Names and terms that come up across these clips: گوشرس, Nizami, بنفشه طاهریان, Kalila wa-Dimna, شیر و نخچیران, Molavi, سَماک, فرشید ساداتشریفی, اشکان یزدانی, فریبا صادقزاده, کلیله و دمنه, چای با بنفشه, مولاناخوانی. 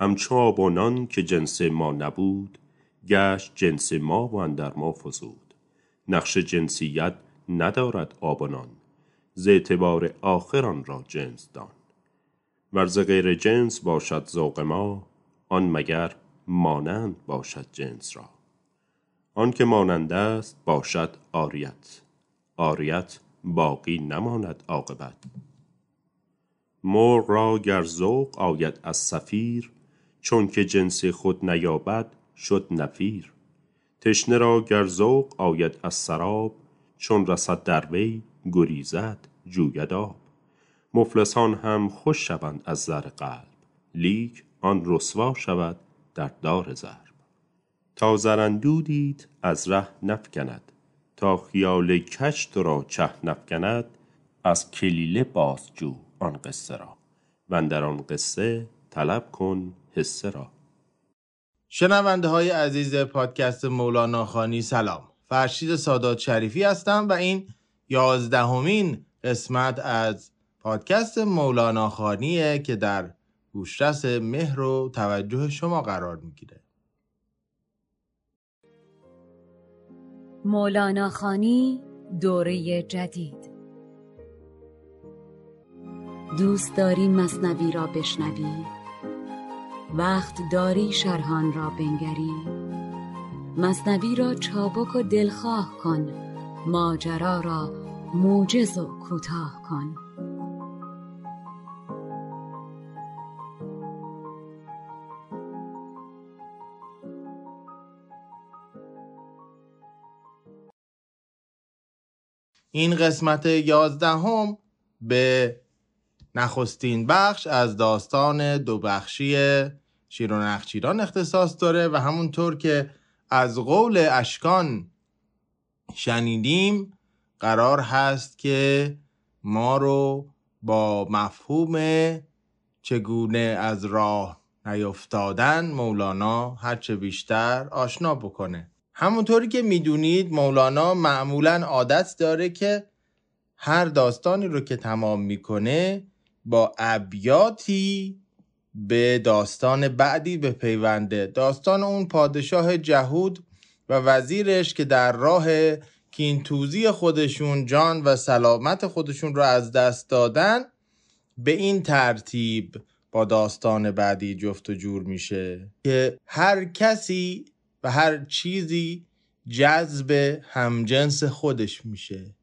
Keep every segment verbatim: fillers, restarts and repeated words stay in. همچابانان که جنس ما نبود، گشت جنس ما و اندر ما فزود. نقش جنسیت ندارد آبانان، ز اعتبار آخران را جنس دان. ورز غیر جنس باشد ذوق ما، آن مگر مانند باشد جنس را. آن که مانند است باشد عاریت، عاریت باقی نماند عاقبت. مرغ را گر ذوق آید از صفیر، چون که جنس خود نیابد شد نفیر. تشنه را گر ذوق آید از سراب، چون رسد در وی گریزد جوید آب. مفلسان هم خوش شوند از زر قلب، لیک آن رسوا شود در دار ضرب. تا زرندودیت از ره نفکند، تا خیال کش تو را چه نفکند. از کلیله بازجو آن قصه را، و اندر آن قصه طلب کن حصه را. شنونده های عزیز پادکست مولاناخوانی سلام، فرشید ساداتشریفی هستم و این یازدهمین قسمت از پادکست مولاناخوانیه که در گوشرس مهر و توجه شما قرار میگیره. مولاناخوانی دوره جدید. دوست داری مثنوی را بشنوی؟ وقت داری شرحان را بنگری؟ مثنوی را چابک و دلخواه کن، ماجرا را موجز و کوتاه کن. این قسمت یازدهم به نخستین بخش از داستان دو بخشی شیر و نخچیران اختصاص داره و همونطور که از قول اشکان شنیدیم قرار هست که ما رو با مفهوم چگونه از راه نیفتادن مولانا هرچه بیشتر آشنا بکنه. همونطوری که میدونید مولانا معمولاً عادت داره که هر داستانی رو که تمام میکنه با ابیاتی به داستان بعدی به پیونده. داستان اون پادشاه جهود و وزیرش که در راه کینتوزی خودشون جان و سلامت خودشون رو از دست دادن به این ترتیب با داستان بعدی جفت و جور میشه که هر کسی و هر چیزی جذب همجنس خودش میشه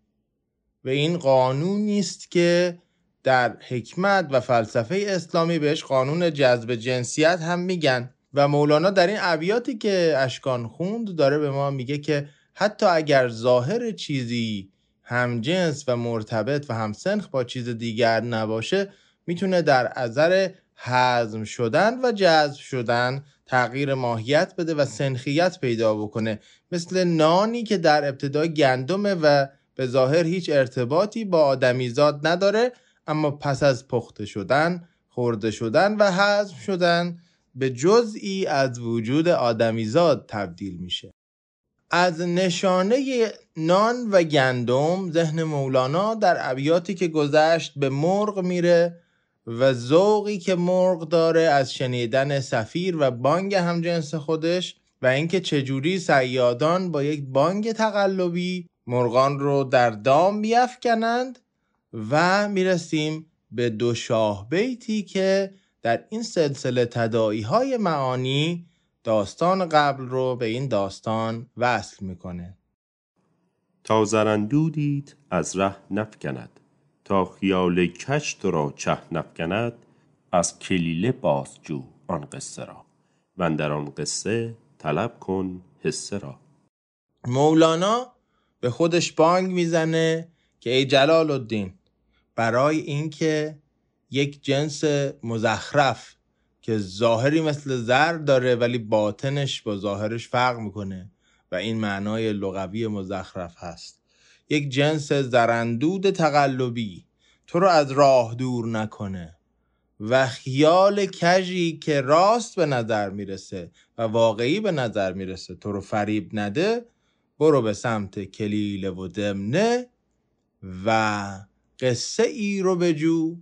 و این قانونی است که در حکمت و فلسفه اسلامی بهش قانون جذب جنسیت هم میگن و مولانا در این ابیاتی که اشکان خوند داره به ما میگه که حتی اگر ظاهر چیزی همجنس و مرتبط و همسنخ با چیز دیگر نباشه میتونه در اثر هضم شدن و جذب شدن تغییر ماهیت بده و سنخیت پیدا بکنه، مثل نانی که در ابتدا گندمه و به ظاهر هیچ ارتباطی با آدمیزاد نداره اما پس از پخته شدن، خورده شدن و هضم شدن به جزئی از وجود آدمیزاد تبدیل میشه. از نشانه نان و گندم ذهن مولانا در ابیاتی که گذشت به مرغ میره و ذوقی که مرغ داره از شنیدن صفیر و بانگ همجنس خودش و اینکه چجوری صیادان با یک بانگ تقلبی مرغان رو در دام بیفکنند و میرسیم به دو شاه بیتی که در این سلسله تداعی های معانی داستان قبل رو به این داستان وصل میکنه. تا زرندودیت از ره نفکند، تا خیال کش تو را چه نفکند. از کلیله بازجو آن قصه را، و اندر آن قصه طلب کن حصه را. مولانا به خودش بانگ میزنه که ای جلال الدین، برای اینکه یک جنس مزخرف که ظاهری مثل زر داره ولی باطنش با ظاهرش فرق میکنه و این معنای لغوی مزخرف هست. یک جنس زرندود تقلبی تو رو از راه دور نکنه و خیال کجی که راست به نظر میرسه و واقعی به نظر میرسه تو رو فریب نده. برو به سمت کلیله و دمنه و قصه ای رو بجو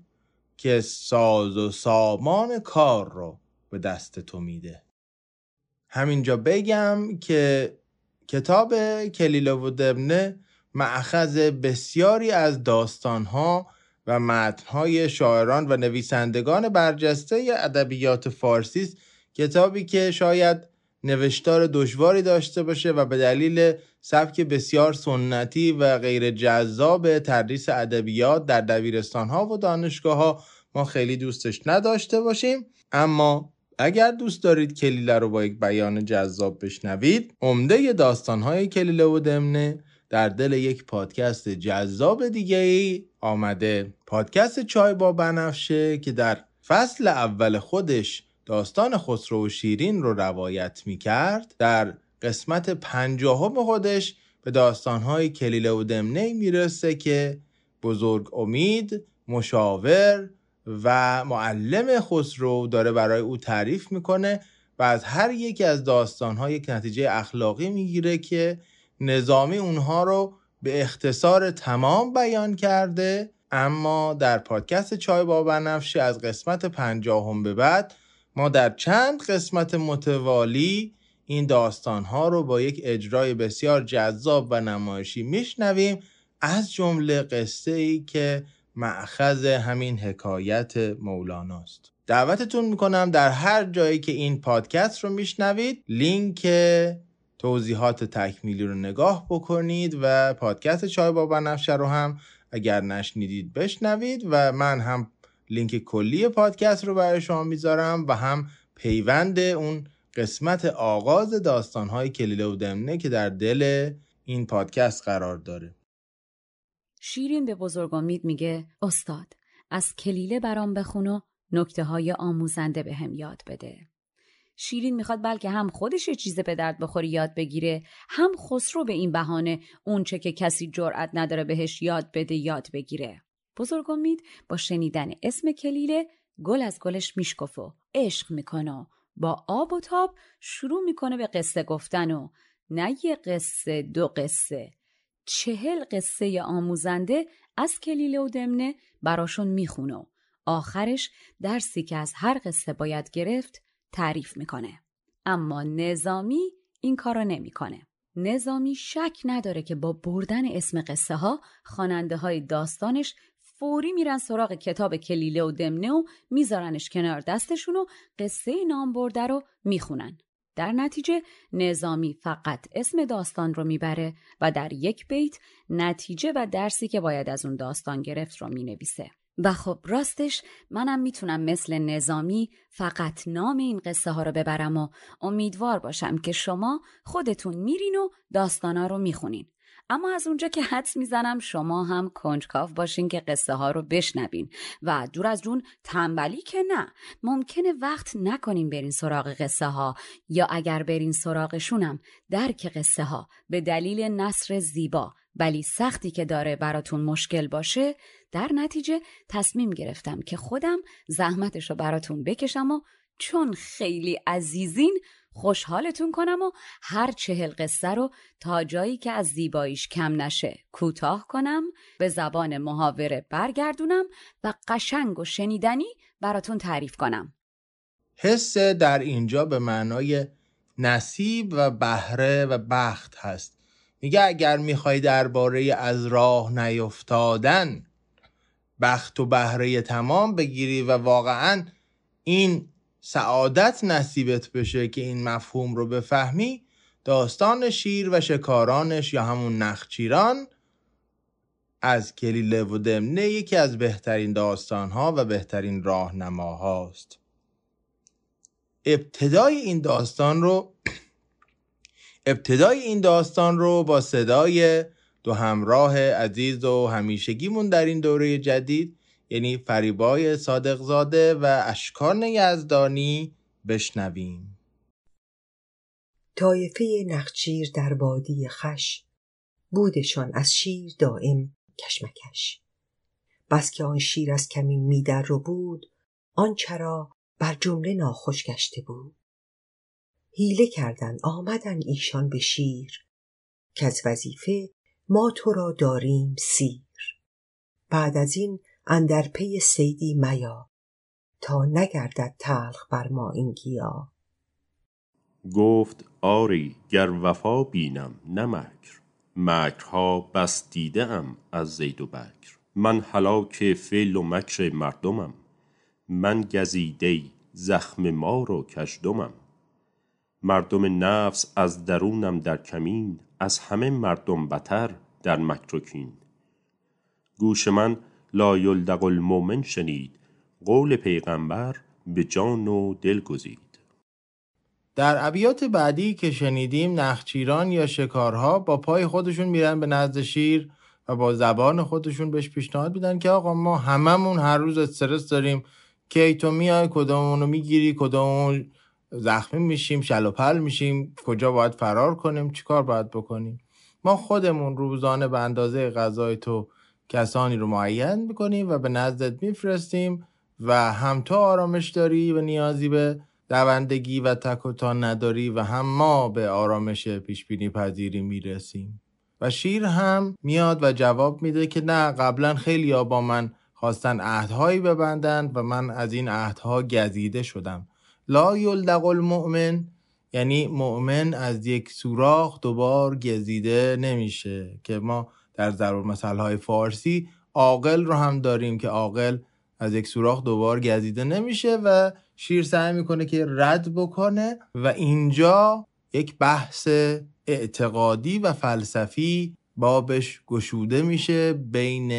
که ساز و سامان کار رو به دست تو میده. همینجا بگم که کتاب کلیله و دمنه مأخذ بسیاری از داستانها و متن‌های شاعران و نویسندگان برجسته ادبیات فارسی است. کتابی که شاید نوشتار دشواری داشته باشه و به دلیل سبک بسیار سنتی و غیر جذاب تدریس ادبیات در دبیرستان‌ها و دانشگاه‌ها ما خیلی دوستش نداشته باشیم، اما اگر دوست دارید کلیله رو با یک بیان جذاب بشنوید، عمده داستان‌های کلیله و دمنه در دل یک پادکست جذاب دیگه‌ای آمده. پادکست چای با بنفشه که در فصل اول خودش داستان خسرو و شیرین رو روایت می‌کرد، در قسمت پنجاهم خودش به داستان‌های کلیله و دمنه میرسه که بزرگ امید، مشاور و معلم خسرو داره برای او تعریف می‌کنه و از هر یکی از داستان‌ها یک نتیجه اخلاقی می‌گیره که نظامی اونها رو به اختصار تمام بیان کرده. اما در پادکست چای با بنفشه از قسمت پنجاهم به بعد ما در چند قسمت متوالی این داستانها رو با یک اجرای بسیار جذاب و نمایشی میشنویم، از جمله قصه ای که مأخذ همین حکایت مولاناست. دعوتتون میکنم در هر جایی که این پادکست رو میشنوید لینک توضیحات تکمیلی رو نگاه بکنید و پادکست چای با بنفشه رو هم اگر نشنیدید بشنوید و من هم لینک کلی پادکست رو برای شما میذارم و هم پیوند اون قسمت آغاز داستان‌های کلیله و دمنه که در دل این پادکست قرار داره. شیرین به بزرگ امید میگه استاد از کلیله برام بخون و نکته‌های آموزنده بهم یاد بده. شیرین میخواد بلکه هم خودش یه چیز به درد بخوری یاد بگیره، هم خسرو به این بهانه اون چه که کسی جرئت نداره بهش یاد بده یاد بگیره. بزرگ امید با شنیدن اسم کلیله گل از گلش میشکفه و عشق میکنه و با آب و تاب شروع میکنه به قصه گفتن و نه یه قصه دو قصه، چهل قصه آموزنده از کلیله و دمنه براشون میخونه و آخرش درسی که از هر قصه باید گرفت تعریف میکنه. اما نظامی این کارو نمیکنه. نظامی شک نداره که با بردن اسم قصه ها خواننده های داستانش فوری میرن سراغ کتاب کلیله و دمنه و میذارنش کنار دستشون و قصه نام برده رو میخونن. در نتیجه نظامی فقط اسم داستان رو میبره و در یک بیت نتیجه و درسی که باید از اون داستان گرفت رو مینویسه. و خب راستش منم میتونم مثل نظامی فقط نام این قصه ها رو ببرم و امیدوار باشم که شما خودتون میرین و داستانا رو میخونین. اما از اونجا که حدس میزنم شما هم کنجکاو باشین که قصه ها رو بشنوین و دور از جون تنبلی که نه، ممکنه وقت نکنین برین سراغ قصه ها، یا اگر برین سراغشونم درک قصه ها به دلیل نثر زیبا ولی سختی که داره براتون مشکل باشه. در نتیجه تصمیم گرفتم که خودم زحمتش رو براتون بکشم و چون خیلی عزیزین خوشحالتون کنم و هر چهل قصه رو تا جایی که از زیباییش کم نشه کوتاه کنم، به زبان محاوره برگردونم و قشنگ و شنیدنی براتون تعریف کنم. حس در اینجا به معنای نصیب و بهره و بخت هست. میگه اگر میخوای درباره از راه نیفتادن بخت و بهره تمام بگیری و واقعا این سعادت نصیبت بشه که این مفهوم رو بفهمی، داستان شیر و شکارانش یا همون نخچیران از کلیله و دمنه یکی از بهترین داستانها و بهترین راهنماهاست. ابتدای این داستان رو ابتدای این داستان رو با صدای دو همراه عزیز و همیشگیمون در این دوره جدید، یعنی فریبای صادقزاده و اشکان یزدانی بشنویم. طایفه نخچیر در وادی خش، بودشان از شیر دائم کشمکش. بس که آن شیر از کمین می در رو بود، آن چرا بر جمله ناخوش گشته بود. حیله کردن آمدن ایشان به شیر، که از وظیفه ما تو را داریم سیر. بعد از این اندر پی صیدی میا، تا نگردد تلخ بر ما این گیا. گفت آری گر وفا بینم نه مکر، مکرها بس دیده ام از زید و بکر. من هلاک فعل و مکر مردمم، من گزیده زخم ما را کشدمم. مردم نفس از درونم در کمین، از همه مردم بتر در مکر و کین. گوش من لا یلدغ المؤمن شنید، قول پیغمبر به جان و دل گزید. در ابیات بعدی که شنیدیم نخچیران یا شکارها با پای خودشون میرن به نزد شیر و با زبان خودشون بهش پیشنهاد میدن که آقا ما هممون هر روز استرس داریم، کی تو میای کدومونو میگیری، کدومون زخمی میشیم، شلوپل میشیم، کجا باید فرار کنیم، چیکار باید بکنیم. ما خودمون روزانه به اندازه غذای تو کسانی رو معین میکنیم و به نزدت میفرستیم و هم تو آرامش داری و نیازی به دوندگی و تک و تا نداری و هم ما به آرامش پیشبینی پذیری میرسیم. و شیر هم میاد و جواب میده که نه، قبلا خیلی ها با من خواستن عهدهایی ببندن و من از این عهدها گزیده شدم. لا یلدغ المؤمن یعنی مؤمن از یک سوراخ دوبار گزیده نمیشه، که ما در ضرب المثل‌های فارسی عاقل رو هم داریم که عاقل از یک سوراخ دوبار گزیده نمیشه و شیر سعی میکنه که رد بکنه و اینجا یک بحث اعتقادی و فلسفی بابش گشوده میشه بین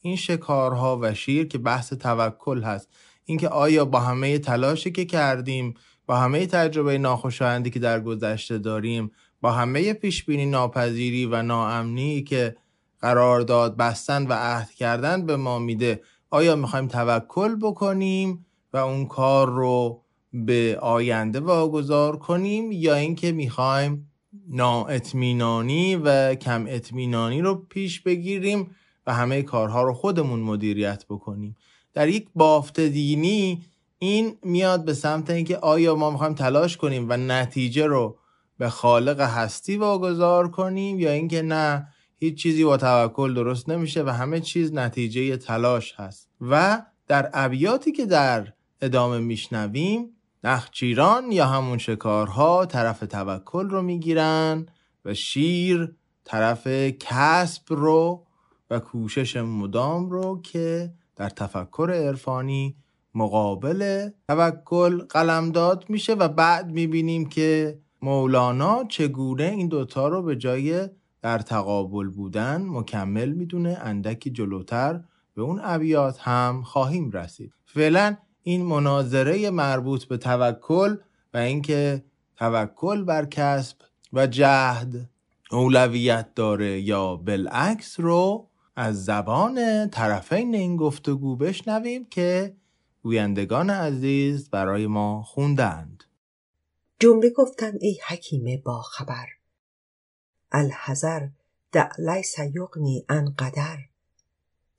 این شکارها و شیر که بحث توکل هست. اینکه آیا با همه تلاشی که کردیم، با همه تجربه ناخوشایندی که در گذشته داریم، با همه پیشبینی ناپذیری و ناامنی که قرارداد بستن و عهد کردن به ما میده، آیا میخوایم توکل بکنیم و اون کار رو به آینده واگذار کنیم، یا اینکه میخوایم نااطمینانی و کم اطمینانی رو پیش بگیریم و همه کارها رو خودمون مدیریت بکنیم. در یک بافت دینی این میاد به سمت اینکه آیا ما میخوایم تلاش کنیم و نتیجه رو به خالق هستی واگذار کنیم، یا اینکه نه، هیچ چیزی با توکل درست نمیشه و همه چیز نتیجه تلاش هست. و در ابیاتی که در ادامه میشنویم نخچیران یا همون شکارها طرف توکل رو میگیرن و شیر طرف کسب رو و کوشش مدام رو که در تفکر عرفانی مقابل توکل قلمداد میشه. و بعد میبینیم که مولانا چگونه این دوتا رو به جای در تقابل بودن مکمل میدونه. اندکی جلوتر به اون ابیات هم خواهیم رسید. فعلا این مناظره مربوط به توکل و اینکه توکل بر کسب و جهد اولویت داره یا بالعکس رو از زبان طرفین این گفتگو بشنویم که گویندگان عزیز برای ما خوندند. جمله گفتند ای حکیم با خبر، الحذر دعلیس یغنی عن قدر.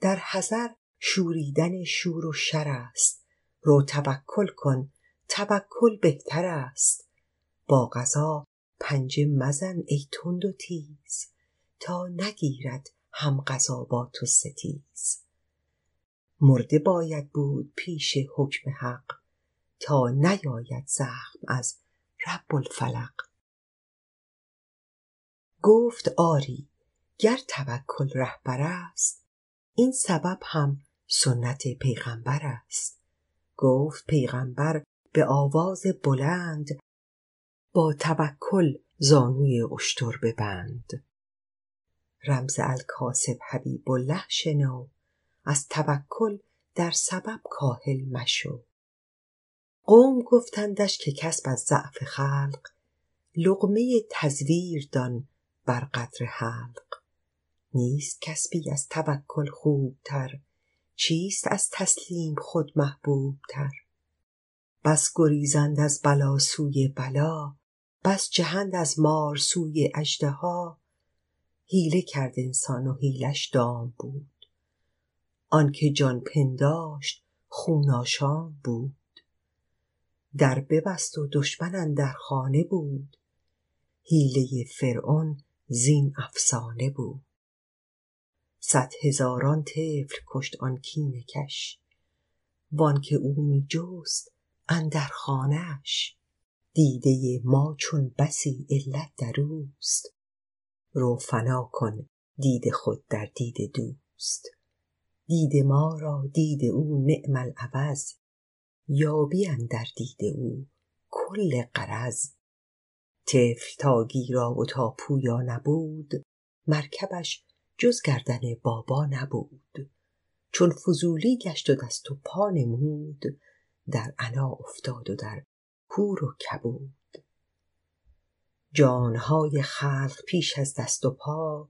در حذر شوریدن شور و شر است، رو توکل کن توکل بهتر است. با قضا پنجه مزن ای تند و تیز، تا نگیرد هم قضا با تو ستیز. مرده باید بود پیش حکم حق، تا نیاید زخم از رب الفلق. گفت آری گر توکل رهبر است، این سبب هم سنت پیغمبر است. گفت پیغمبر به آواز بلند، با توکل زانوی اشتر ببند. رمز الکاسب حبیب الله شنو، از توکل در سبب کاهل مشو. قوم گفتندش که کسب از ضعف خلق، لقمه تزویر دان بر قدر حلق. نیست کسبی از توکل خوبتر، چیست از تسلیم خود محبوب تر؟ بس گریزند از بلا سوی بلا، بس جهند از مار سوی اژدها. حیله کرد انسان و حیلش دام بود، آنکه جان پنداشت خون آشام بود. در ببست و دشمن اندر خانه بود، حیله فرعون زین افسانه بود. صد هزاران طفل کشت آن کینه کش، وان که او می جست اندر خانه‌اش. دیده ما چون بسی علت در اوست، رو فنا کن دید خود در دید دوست. دید ما را دید او نعم العوض، یابی اندر دید او کل غرض. طفل تا گیرا و تا پویا نبود، مرکبش جز گردن بابا نبود. چون فضولی گشت و دست و پا نمود، در عنا افتاد و در کور و کبود. جانهای خلق پیش از دست و پا،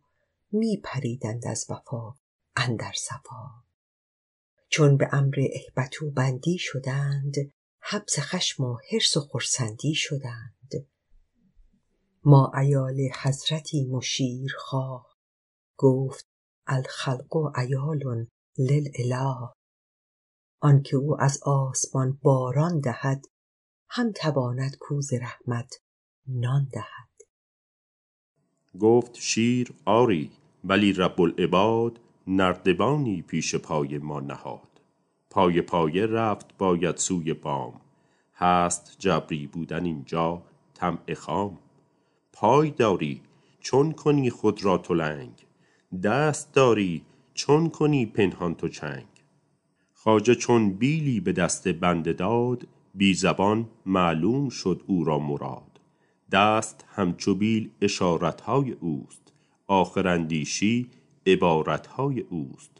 می پریدند از وفا اندر صفا. چون به امر اهبتوا بندی شدند، حبس خشم و حرص و خرسندی شدند. ما عیال حضرتیم و شیرخواه، گفت الخلق عیال للاله. آنکه او از آسمان باران دهد، هم تواند کوز رحمت نان دهد. گفت شیر آری، ولی رب العباد نردبانی پیش پای ما نهاد. پای پای رفت باید سوی بام، هست جبری بودن اینجا طمع خام. پای داری چون کنی خود را تو لنگ، دست داری چون کنی پنهان تو چنگ. خواجه چون بیلی به دست بنده داد، بی زبان معلوم شد او را مراد. دست همچو بیل اشارتهای اوست، آخر اندیشی عبارتهای اوست.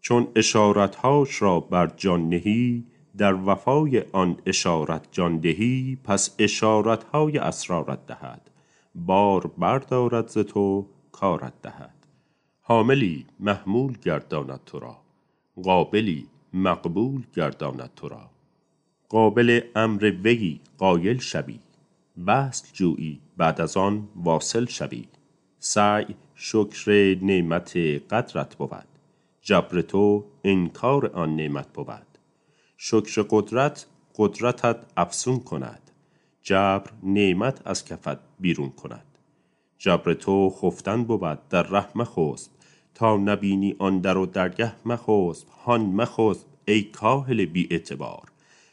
چون اشارتهاش را بر جان نهی، در وفای آن اشارت جان دهی. پس اشارتهای اسرارت دهد، بار بردارد ز تو کارت دهد. حاملی محمول گرداند تو را، قابلی مقبول گرداند تو را. قابل امر وی قایل شوی، وصل جویی بعد از آن واصل شوی. سعی شکر نعمت قدرت بود، جبر تو انکار آن نعمت بود. شکر قدرت قدرتت افزون کند، جبر نعمت از کفت بیرون کند. جبر تو خفتن بود، در رحم خسب، تا نبینی آن در و درگه مخسب. هان مخسب ای کاهل بی اعتبار،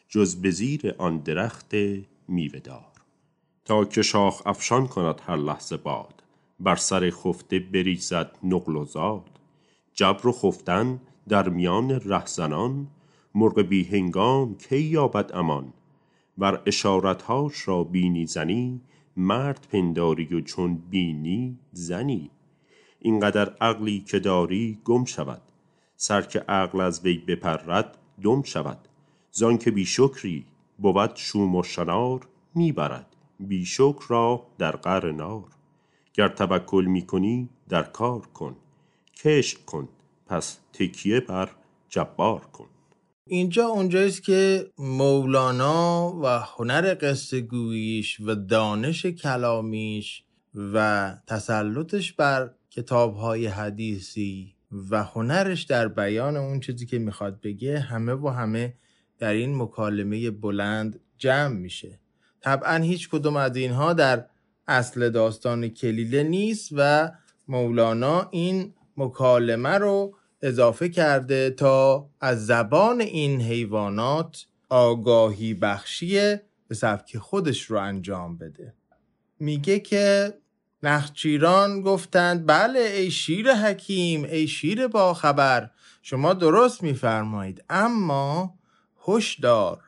جز به زیر آن درخت میوه دار. تا که شاخ افشان کند هر لحظه باد، بر سر خفته بریزد نقل و زاد. جبر و خفتن در میان رهزنان، مرغ بی هنگام کی یابد امان. بر اشارتهاش را بینی زنی، مرد پنداری و چون بینی زنی. اینقدر عقلی که داری گم شود، سر که عقل از وی بپرد دم شود. زان که بی شکری بود شوم و شنار، میبرد بی شکر را در قعر نار. گر توکل میکنی در کار کن، کشف کن پس تکیه بر جبار کن. اینجا اونجاییست که مولانا و هنر قصه گوییش و دانش کلامیش و تسلطش بر کتاب‌های حدیثی و هنرش در بیان اون چیزی که میخواد بگه، همه و همه در این مکالمه بلند جمع میشه. طبعا هیچ کدوم از اینها در اصل داستان کلیله نیست و مولانا این مکالمه رو اضافه کرده تا از زبان این حیوانات آگاهی بخشیه به سبک خودش رو انجام بده. میگه که نخچیران گفتند بله ای شیر حکیم، ای شیر باخبر، شما درست میفرمایید، اما هشدار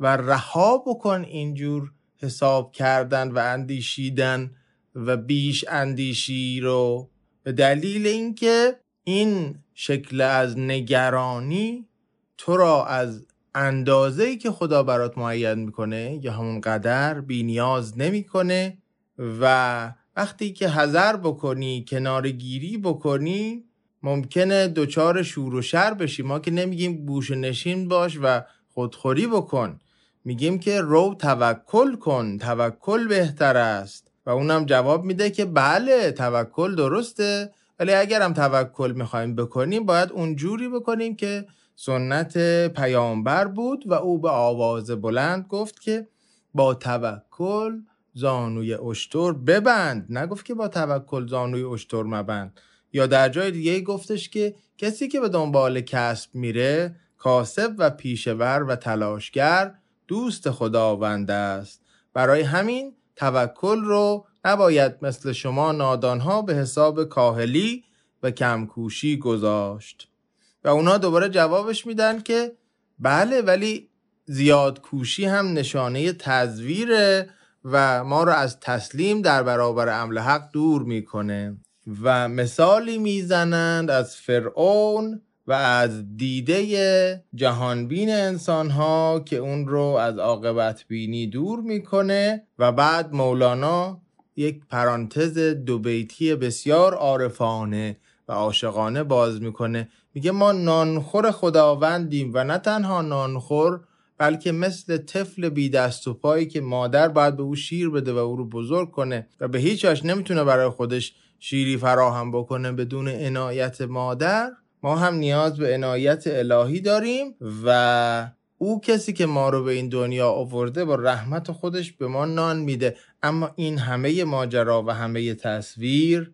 و رها بکن اینجور حساب کردن و اندیشیدن و بیش اندیشی رو، به دلیل اینکه این شکل از نگرانی تو را از اندازه‌ای که خدا برات معین میکنه یا همون قدر بی نیاز نمیکنه. و وقتی که حذر بکنی، کنارگیری بکنی، ممکنه دوچار شور و شر بشی. ما که نمیگیم گوشه نشین باش و خودخوری بکن، میگیم که رو توکل کن، توکل بهتر است. و اونم جواب میده که بله توکل درسته، ولی اگر هم توکل میخوایم بکنیم باید اونجوری بکنیم که سنت پیامبر بود و او به آواز بلند گفت که با توکل زانوی اشتر ببند، نگفت که با توکل زانوی اشتر مبند. یا در جای دیگه گفتش که کسی که به دنبال کسب میره کاسب و پیشه‌ور و تلاشگر دوست خداوند است. برای همین توکل رو نباید مثل شما نادانها به حساب کاهلی و کمکوشی گذاشت. و اونا دوباره جوابش میدن که بله، ولی زیادکوشی هم نشانه تزویره و ما رو از تسلیم در برابر امر حق دور میکنه. و مثالی میزنند از فرعون و از دیده جهانبین انسانها که اون رو از عاقبت بینی دور میکنه. و بعد مولانا یک پرانتز دو بیتی بسیار عارفانه و عاشقانه باز میکنه، میگه ما نانخور خداوندیم و نه تنها نانخور، بلکه مثل طفل بی دست و پایی که مادر باید به او شیر بده و او رو بزرگ کنه و به هیچ وجه نمیتونه برای خودش شیری فراهم بکنه بدون عنایت مادر، ما هم نیاز به عنایت الهی داریم و او کسی که ما رو به این دنیا آورده با رحمت خودش به ما نان میده. اما این همه ماجرا و همه تصویر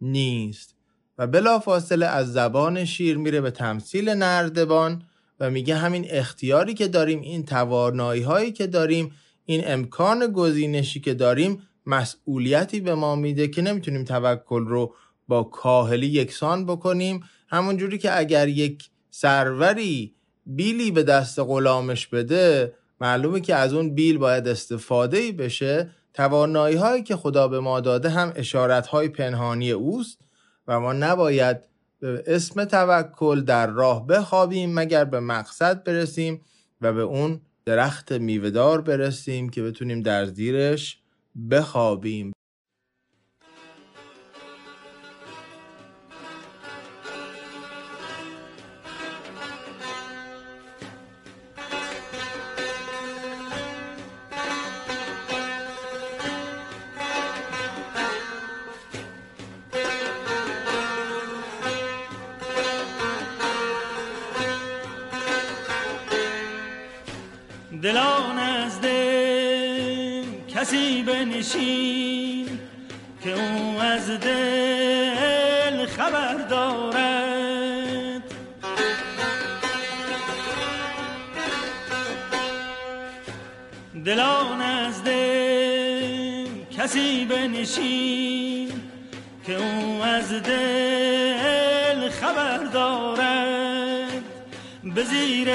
نیست. و بلافاصله از زبان شیر میره به تمثیل نردبان و میگه همین اختیاری که داریم، این توانایی هایی که داریم، این امکان گزینشی که داریم مسئولیتی به ما میده که نمیتونیم توکل رو با کاهلی یکسان بکنیم. همون جوری که اگر یک سروری بیلی به دست غلامش بده معلومه که از اون بیل باید استفاده‌ای بشه، توانایی هایی که خدا به ما داده هم اشارت های پنهانی اوست و ما نباید به اسم توکل در راه بخوابیم مگر به مقصد برسیم و به اون درخت میوه‌دار برسیم که بتونیم در زیرش بخوابیم. دلان از دل کسی بنشین که او از دل خبر دارد، دلان از دل کسی بنشین که او از دل خبر دارد، به زیر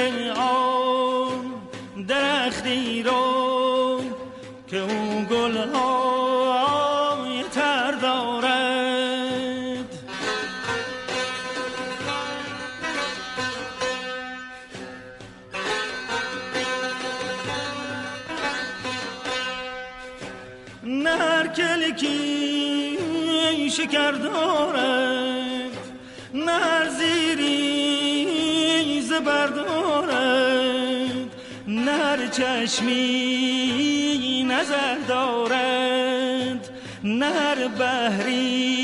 درختی رو که اون گلهای تر دارد، نه هر کلکی شکر دارد، نه هر زیری زبر دارد، نهر چشمی نظر دارد، نهر بحری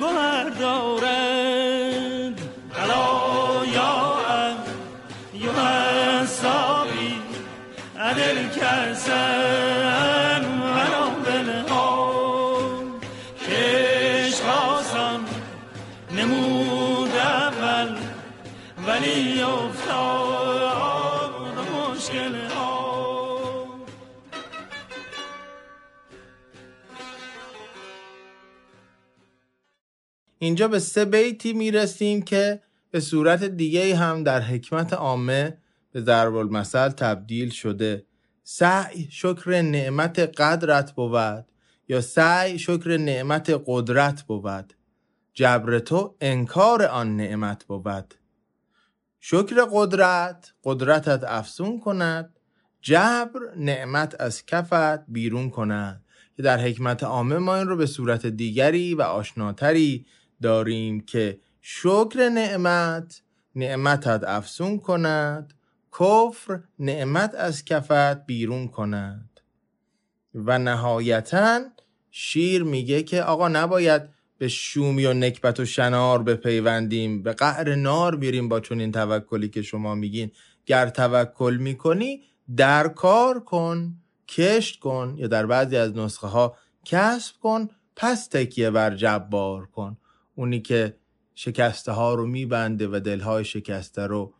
گوهر دارد. الا یا ام یوهن سابی عدل کرسن ورا بلها کشخاصم نمود اول ولی افتاد. اینجا به سه بیتی میرسیم که به صورت دیگه هم در حکمت عامه به ضرب المثل تبدیل شده. سعی شکر نعمت قدرت بود، یا سعی شکر نعمت قدرت بود، جبر تو انکار آن نعمت بود. شکر قدرت، قدرتت افزون کند، جبر نعمت از کفت بیرون کند، که در حکمت عامه ما این رو به صورت دیگری و آشناتری داریم که شکر نعمت نعمتت افسون کند، کفر نعمت از کفت بیرون کند. و نهایتاً شیر میگه که آقا نباید به شومی و نکبت و شنار بپیوندیم، به قعر نار بیریم با چون این توکلی که شما میگین. گر توکل میکنی در کار کن، کشت کن، یا در بعضی از نسخه ها کسب کن، پس تکیه بر جبار کن. اونی که شکسته ها رو میبنده و دلهای شکسته رو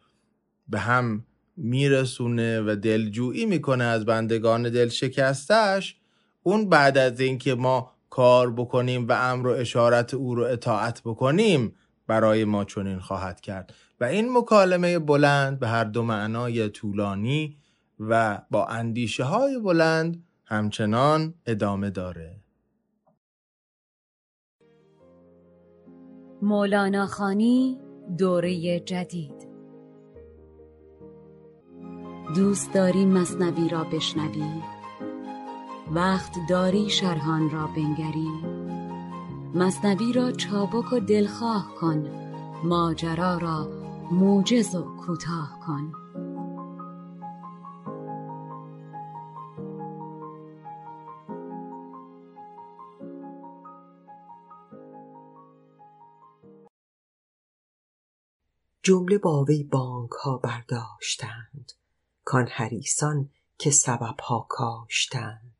به هم میرسونه و دلجویی میکنه از بندگان دل شکستش، اون بعد از اینکه ما کار بکنیم و امر و اشارت او رو اطاعت بکنیم برای ما چنین خواهد کرد. و این مکالمه بلند به هر دو معنای طولانی و با اندیشه های بلند همچنان ادامه داره. مولاناخوانی دوره جدید. دوست داری مثنوی را بشنوی؟ وقت داری شرحان را بنگری؟ مثنوی را چابک و دلخواه کن، ماجرا را موجز و کوتاه کن. جمله با وی بانگ ها برداشتند، کان حریسان که سبب ها کاشتند.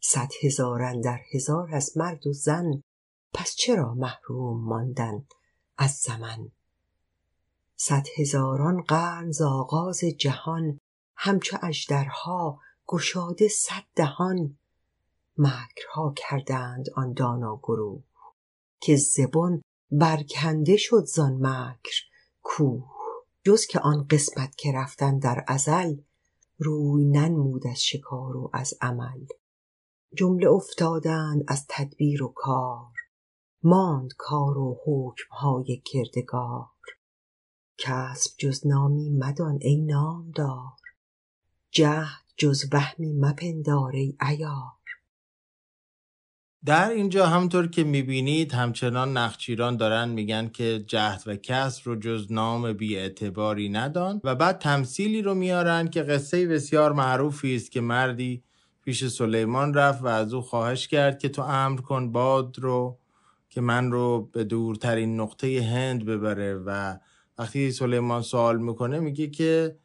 صد هزارن در هزار از مرد و زن، پس چرا محروم ماندن از زمن؟ صد هزاران قرن ز آغاز جهان، همچو اژدرها گشاده صد دهان. مکرها کردند آن دانا گروه، که زبان برکنده شد زان مکر کوه. جز که آن قسمت که رفتن در ازل، روی ننمود از شکار و از عمل. جمله افتادند از تدبیر و کار، ماند کار و حکمهای کردگار. کسب جز نامی مدان ای نامدار، جهد جز وهمی مپندار ای عیار. در اینجا همطور که میبینید همچنان نخچیران دارن میگن که جهد و کسب رو جز نام بی اعتباری ندان، و بعد تمثیلی رو میارن که قصه بسیار معروفی است که مردی پیش سلیمان رفت و از او خواهش کرد که تو امر کن باد رو که من رو به دورترین نقطه هند ببره. و وقتی سلیمان سوال میکنه میگه که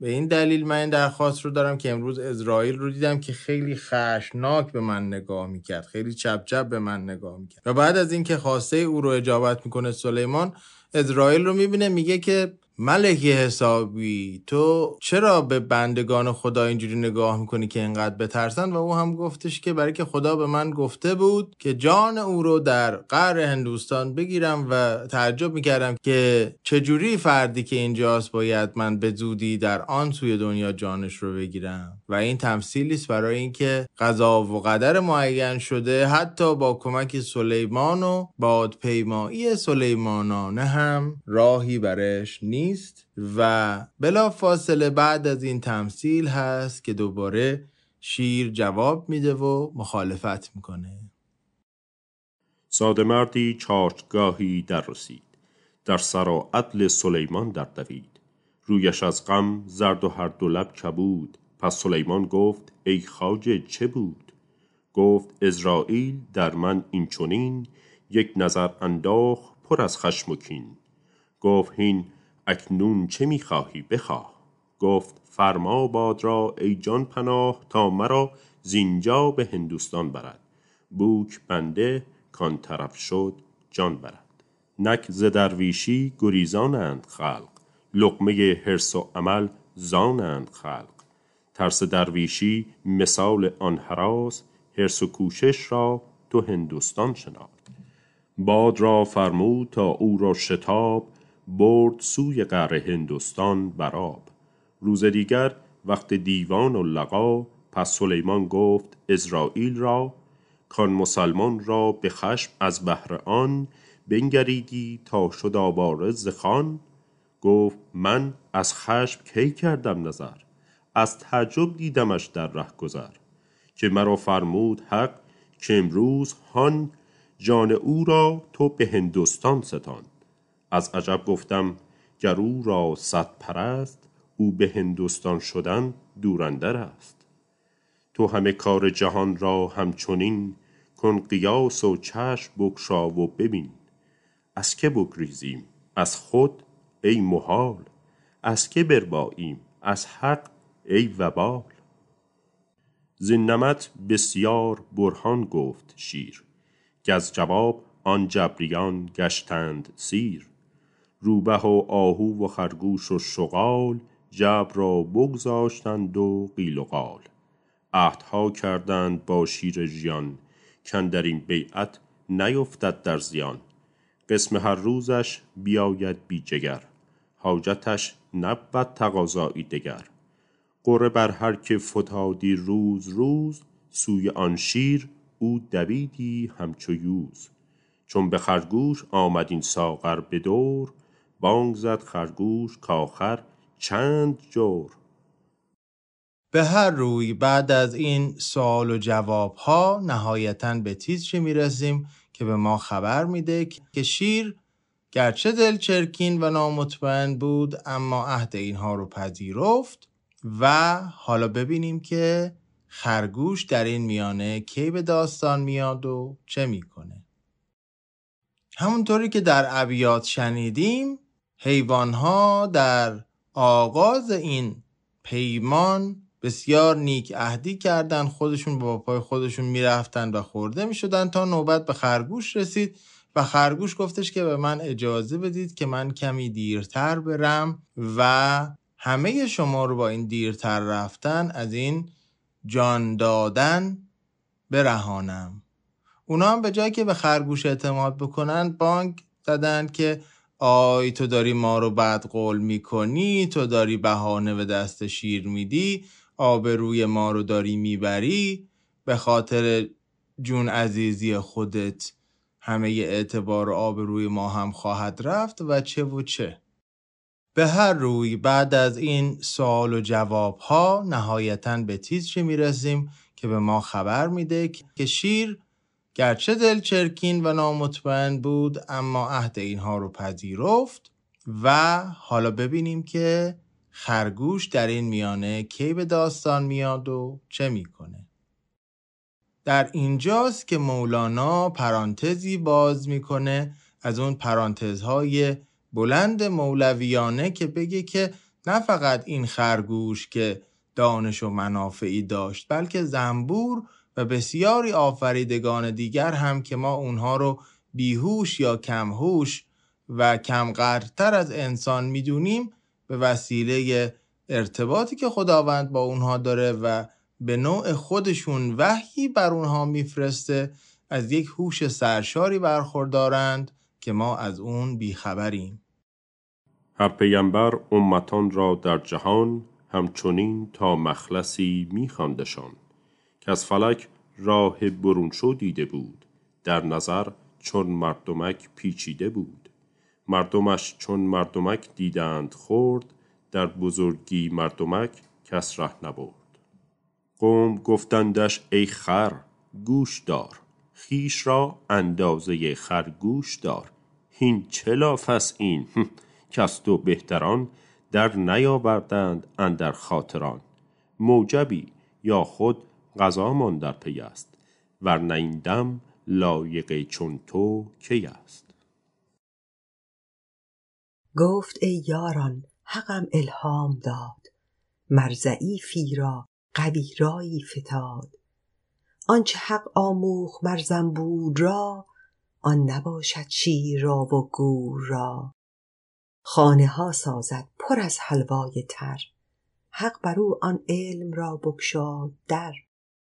به این دلیل من این درخواست رو دارم که امروز عزرائیل رو دیدم که خیلی خشناک به من نگاه میکرد، خیلی چپ چپ به من نگاه میکرد. و بعد از این که خواسته او رو اجابت میکنه سلیمان، عزرائیل رو میبینه میگه که ملک حسابی، تو چرا به بندگان خدا اینجوری نگاه میکنی که اینقدر بترسن؟ و او هم گفتش که برای که خدا به من گفته بود که جان او رو در قعر هندوستان بگیرم. و تعجب میکردم که چجوری فردی که اینجاست باید من به زودی در آن سوی دنیا جانش رو بگیرم. و این تمثیلیست برای اینکه قضا و قدر معین شده، حتی با کمک سلیمان و بادپیمایی سلیمانانه هم راهی برش نیست. و بلا فاصله بعد از این تمثیل هست که دوباره شیر جواب میده و مخالفت میکنه. ساده مردی چاشتگاهی در رسید، در سر و عدل سلیمان در دوید. رویش از غم زرد و هر دو لب کبود. پس سلیمان گفت ای خواجه چه بود؟ گفت عزراییل در من این چنین، یک نظر انداخت پر از خشم و کین. گفت هین اکنون چه میخواهی بخواه؟ گفت فرما باد را ای جان پناه، تا مرا زینجا به هندوستان برد. بوک بنده کان طرف شد جان برد. نک ز درویشی گریزانند خلق، لقمه حرص و عمل زانند خلق. ترس درویشی مثال آن هراس، حرص و کوشش را تو هندوستان شناس. باد را فرمود تا او را شتاب، برد سوی قعر هندوستان براب. روز دیگر وقت دیوان و لقا، پس سلیمان گفت عزراییل را کان مسلمان را به خشم از بهر آن بنگریدی تا شد آواره ز خوان. گفت من از خشم کی کردم نظر، از تعجب دیدمش در ره گذر. که مرا فرمود حق که امروز هان، جان او را تو به هندوستان ستان. از عجب گفتم گر او را صد پرست، او به هندوستان شدن دوراندر است. تو همه کار جهان را همچنین کن قیاس و چشم بگشا و ببین. از که بگریزیم؟ از خود؟ ای محال. از که برباییم؟ از حق؟ ای وبال. زین نمط بسیار برهان گفت شیر، که از جواب آن جبریان گشتند سیر. روبه و آهو و خرگوش و شغال جبر را بگذاشتند و قیل و قال. عهدها کردند با شیر ژیان که در این بیعت نیفتد در زیان. قسم هر روزش بیاید بی جگر، حاجتش نبود تقاضایی دگر. قره بر هر که فتادی روز روز، سوی آن شیر او دویدی همچو یوز. چون به خرگوش آمد این ساغر به دور، بانگ زد خرگوش کاخر چند جور. به هر روی بعد از این سوال و جواب ها نهایتاً به تیتری میرسیم که به ما خبر میده که شیر گرچه دل چرکین و نامطمئن بود، اما عهد اینها رو پذیرفت و حالا ببینیم که خرگوش در این میانه کی به داستان میاد و چه میکنه. همونطوری که در ابیات شنیدیم، حیوانها در آغاز این پیمان بسیار نیک عهدی کردن، خودشون با پای خودشون میرفتن و خورده میشدن تا نوبت به خرگوش رسید و خرگوش گفتش که به من اجازه بدید که من کمی دیرتر برم و همه شما رو با این دیرتر رفتن از این جان دادن برهانم. اونا هم به جای که به خرگوش اعتماد بکنن بانگ دادن که آی تو داری ما رو بد قول میکنی، تو داری بهانه به دست شیر میدی، آبروی ما رو داری میبری، به خاطر جون عزیزی خودت همه اعتبار و آبروی ما هم خواهد رفت و چه و چه. به هر روی بعد از این سوال و جواب ها نهایتاً به تیتری میرسیم که به ما خبر میده که شیر گرچه دل چرکین و نامطمئن بود، اما عهد اینها رو پذیرفت و حالا ببینیم که خرگوش در این میانه کی به داستان میاد و چه میکنه. در اینجاست که مولانا پرانتزی باز میکنه از اون پرانتزهای بلند مولویانه که بگه که نه فقط این خرگوش که دانش و منافعی داشت، بلکه زنبور و بسیاری آفریدگان دیگر هم که ما اونها رو بیهوش یا کمهوش و کمقدرتر از انسان میدونیم، به وسیله ارتباطی که خداوند با اونها داره و به نوع خودشون وحی بر اونها میفرسته، از یک هوش سرشاری برخوردارند که ما از اون بیخبریم. هر پیامبر امتان را در جهان همچنین تا مخلصی میخواندشان، که از فلک راه برون شو دیده بود، در نظر چون مردمک پیچیده بود. مردمش چون مردمک دیدند خورد، در بزرگی مردمک کس ره نبرد. قوم گفتندش ای خر گوش دار، خیش را اندازه خرگوش دار. هین چه لاف است این که از تو بهتران در نیاوردند اندر خاطران. موجبی یا خود قضامان در پی است، ورنه این دم لایق چون تو کی است. گفت ای یاران حقم الهام داد، مرضعیفی را قوی رایی فتاد. آنچه حق آموخ مر زنبور را، آن نباشد شیر را و گور را. خانه ها سازد پر از حلوای تر، حق بر او آن علم را بگشاد در.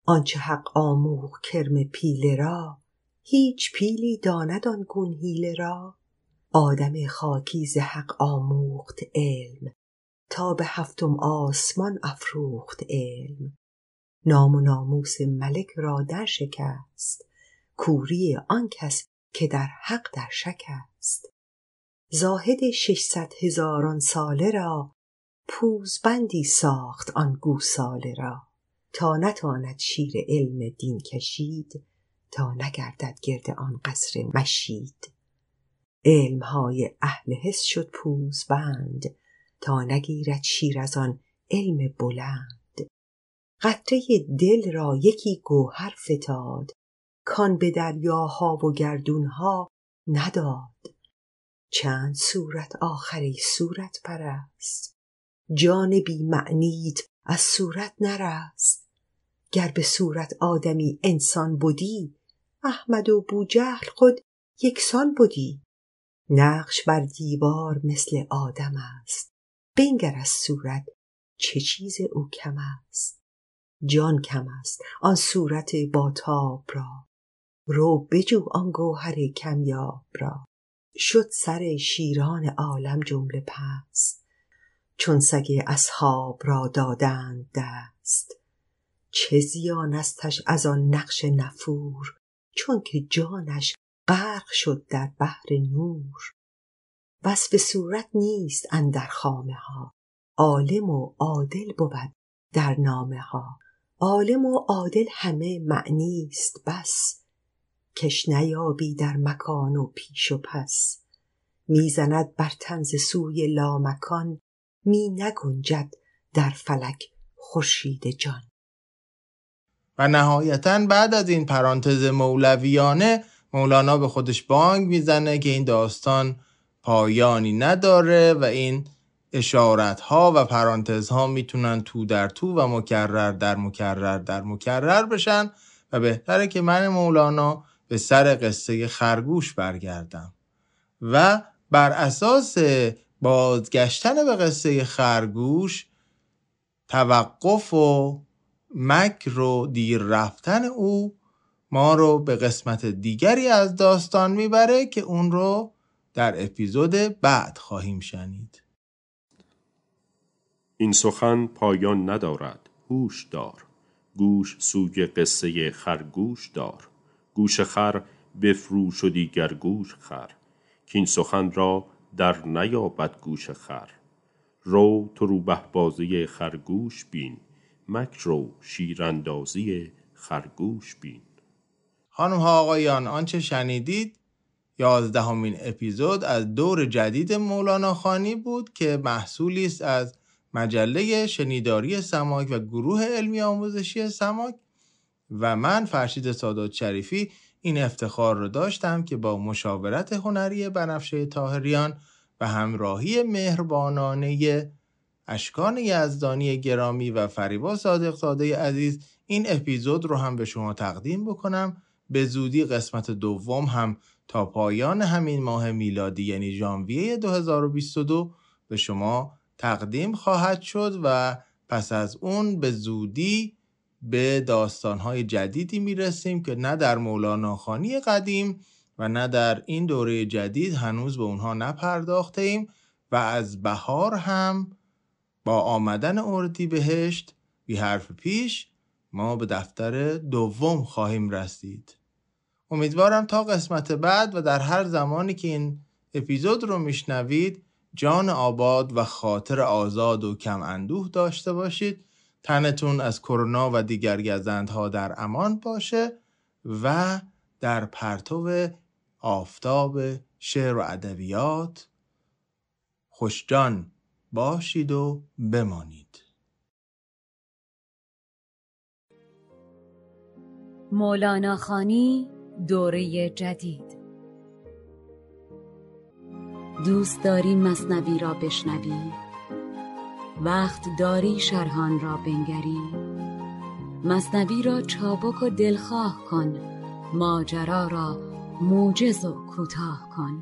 آنچه حق آموخ کرم پیله را، هیچ پیلی داند آن گون حیله را. آدم خاکی ز حق آموخت علم، تا به هفتم آسمان افروخت علم. نام و ناموس ملک را در شکست، کوری آن کس که در حق در شک است. زاهد ششصد هزاران ساله را، پوز بندی ساخت آن گوساله را. تا نتواند شیر علم دین کشید، تا نگردد گرد آن قصر مشید. علم‌های اهل حس شد پوز بند، تا نگیرد شیر از آن علم بلند. قطره دل را یکی گوهر فتاد، کان به دریاها و گردونها نداد. چند صورت آخری صورت پرست، جان بی معنیت از صورت نرست. گر به صورت آدمی انسان بودی، احمد و بوجهل خود یکسان بودی. نقش بر دیوار مثل آدم است، بنگر از صورت چه چیز او کم است. جان کم است آن صورت باتاب را، رو بجو آن گوهر کمیاب را. شد سر شیران عالم جمله پست، چون سگ اصحاب را دادند دست. چه زیان استش از آن نقش نفور، چون که جانش غرق شد در بحر نور. وصف صورت نیست اندر خامه ها، عالم و عادل بود در نامه ها. عالم و عادل همه معنی است بس، کش نیابی در مکان و پیش و پس. میزند بر تن ز سوی لامکان، می نگنجد در فلک خورشید جان. و نهایتاً بعد از این پرانتز مولویانه، مولانا به خودش بانگ میزنه که این داستان پایانی نداره و این اشارت ها و پرانتز ها میتونن تو در تو و مکرر در مکرر در مکرر بشن و بهتره که من مولانا به سر قصه خرگوش برگردم و بر اساس بازگشتن به قصه خرگوش توقف و مکر و دیر رفتن او ما رو به قسمت دیگری از داستان میبره که اون رو در اپیزود بعد خواهیم شنید. این سخن پایان ندارد، هوش دار. گوش سوی قصه خرگوش دار. گوش خر بفروش و دیگر گوش خر، که این سخن را در نیابد گوش خر. رو تو روبه بازی خرگوش بین، مکر رو شیراندازی خرگوش بین. خانم ها آقایان، آنچه شنیدید یازدهمین اپیزود از دور جدید مولاناخوانی بود که محصولی است از مجله شنیداری سَماک و گروه علمی آموزشی سَماک و من فرشید ساداتشریفی این افتخار رو داشتم که با مشاورت هنری بنفشه طاهریان و همراهی مهربانانه اشکان یزدانی گرامی و فریبا صادقزاده عزیز این اپیزود رو هم به شما تقدیم بکنم. به زودی قسمت دوم هم تا پایان همین ماه میلادی یعنی ژانویه دو هزار و بیست و دو به شما تقدیم خواهد شد و پس از اون به زودی به داستانهای جدیدی میرسیم که نه در مولاناخوانی قدیم و نه در این دوره جدید هنوز به اونها نپرداختیم و از بهار هم با آمدن اردیبهشت بی حرف پیش ما به دفتر دوم خواهیم رسید. امیدوارم تا قسمت بعد و در هر زمانی که این اپیزود رو میشنوید جان آباد و خاطر آزاد و کم اندوه داشته باشید. تنتون از کرونا و دیگر گزندها در امان باشه و در پرتو آفتاب شعر و ادبیات خوشجان باشید و بمانید. مولاناخوانی دوره جدید. دوست داری مثنوی را بشنوی، وقت داری شرحان را بنگری. مثنوی را چابک و دلخواه کن، ماجرا را موجز و کوتاه کن.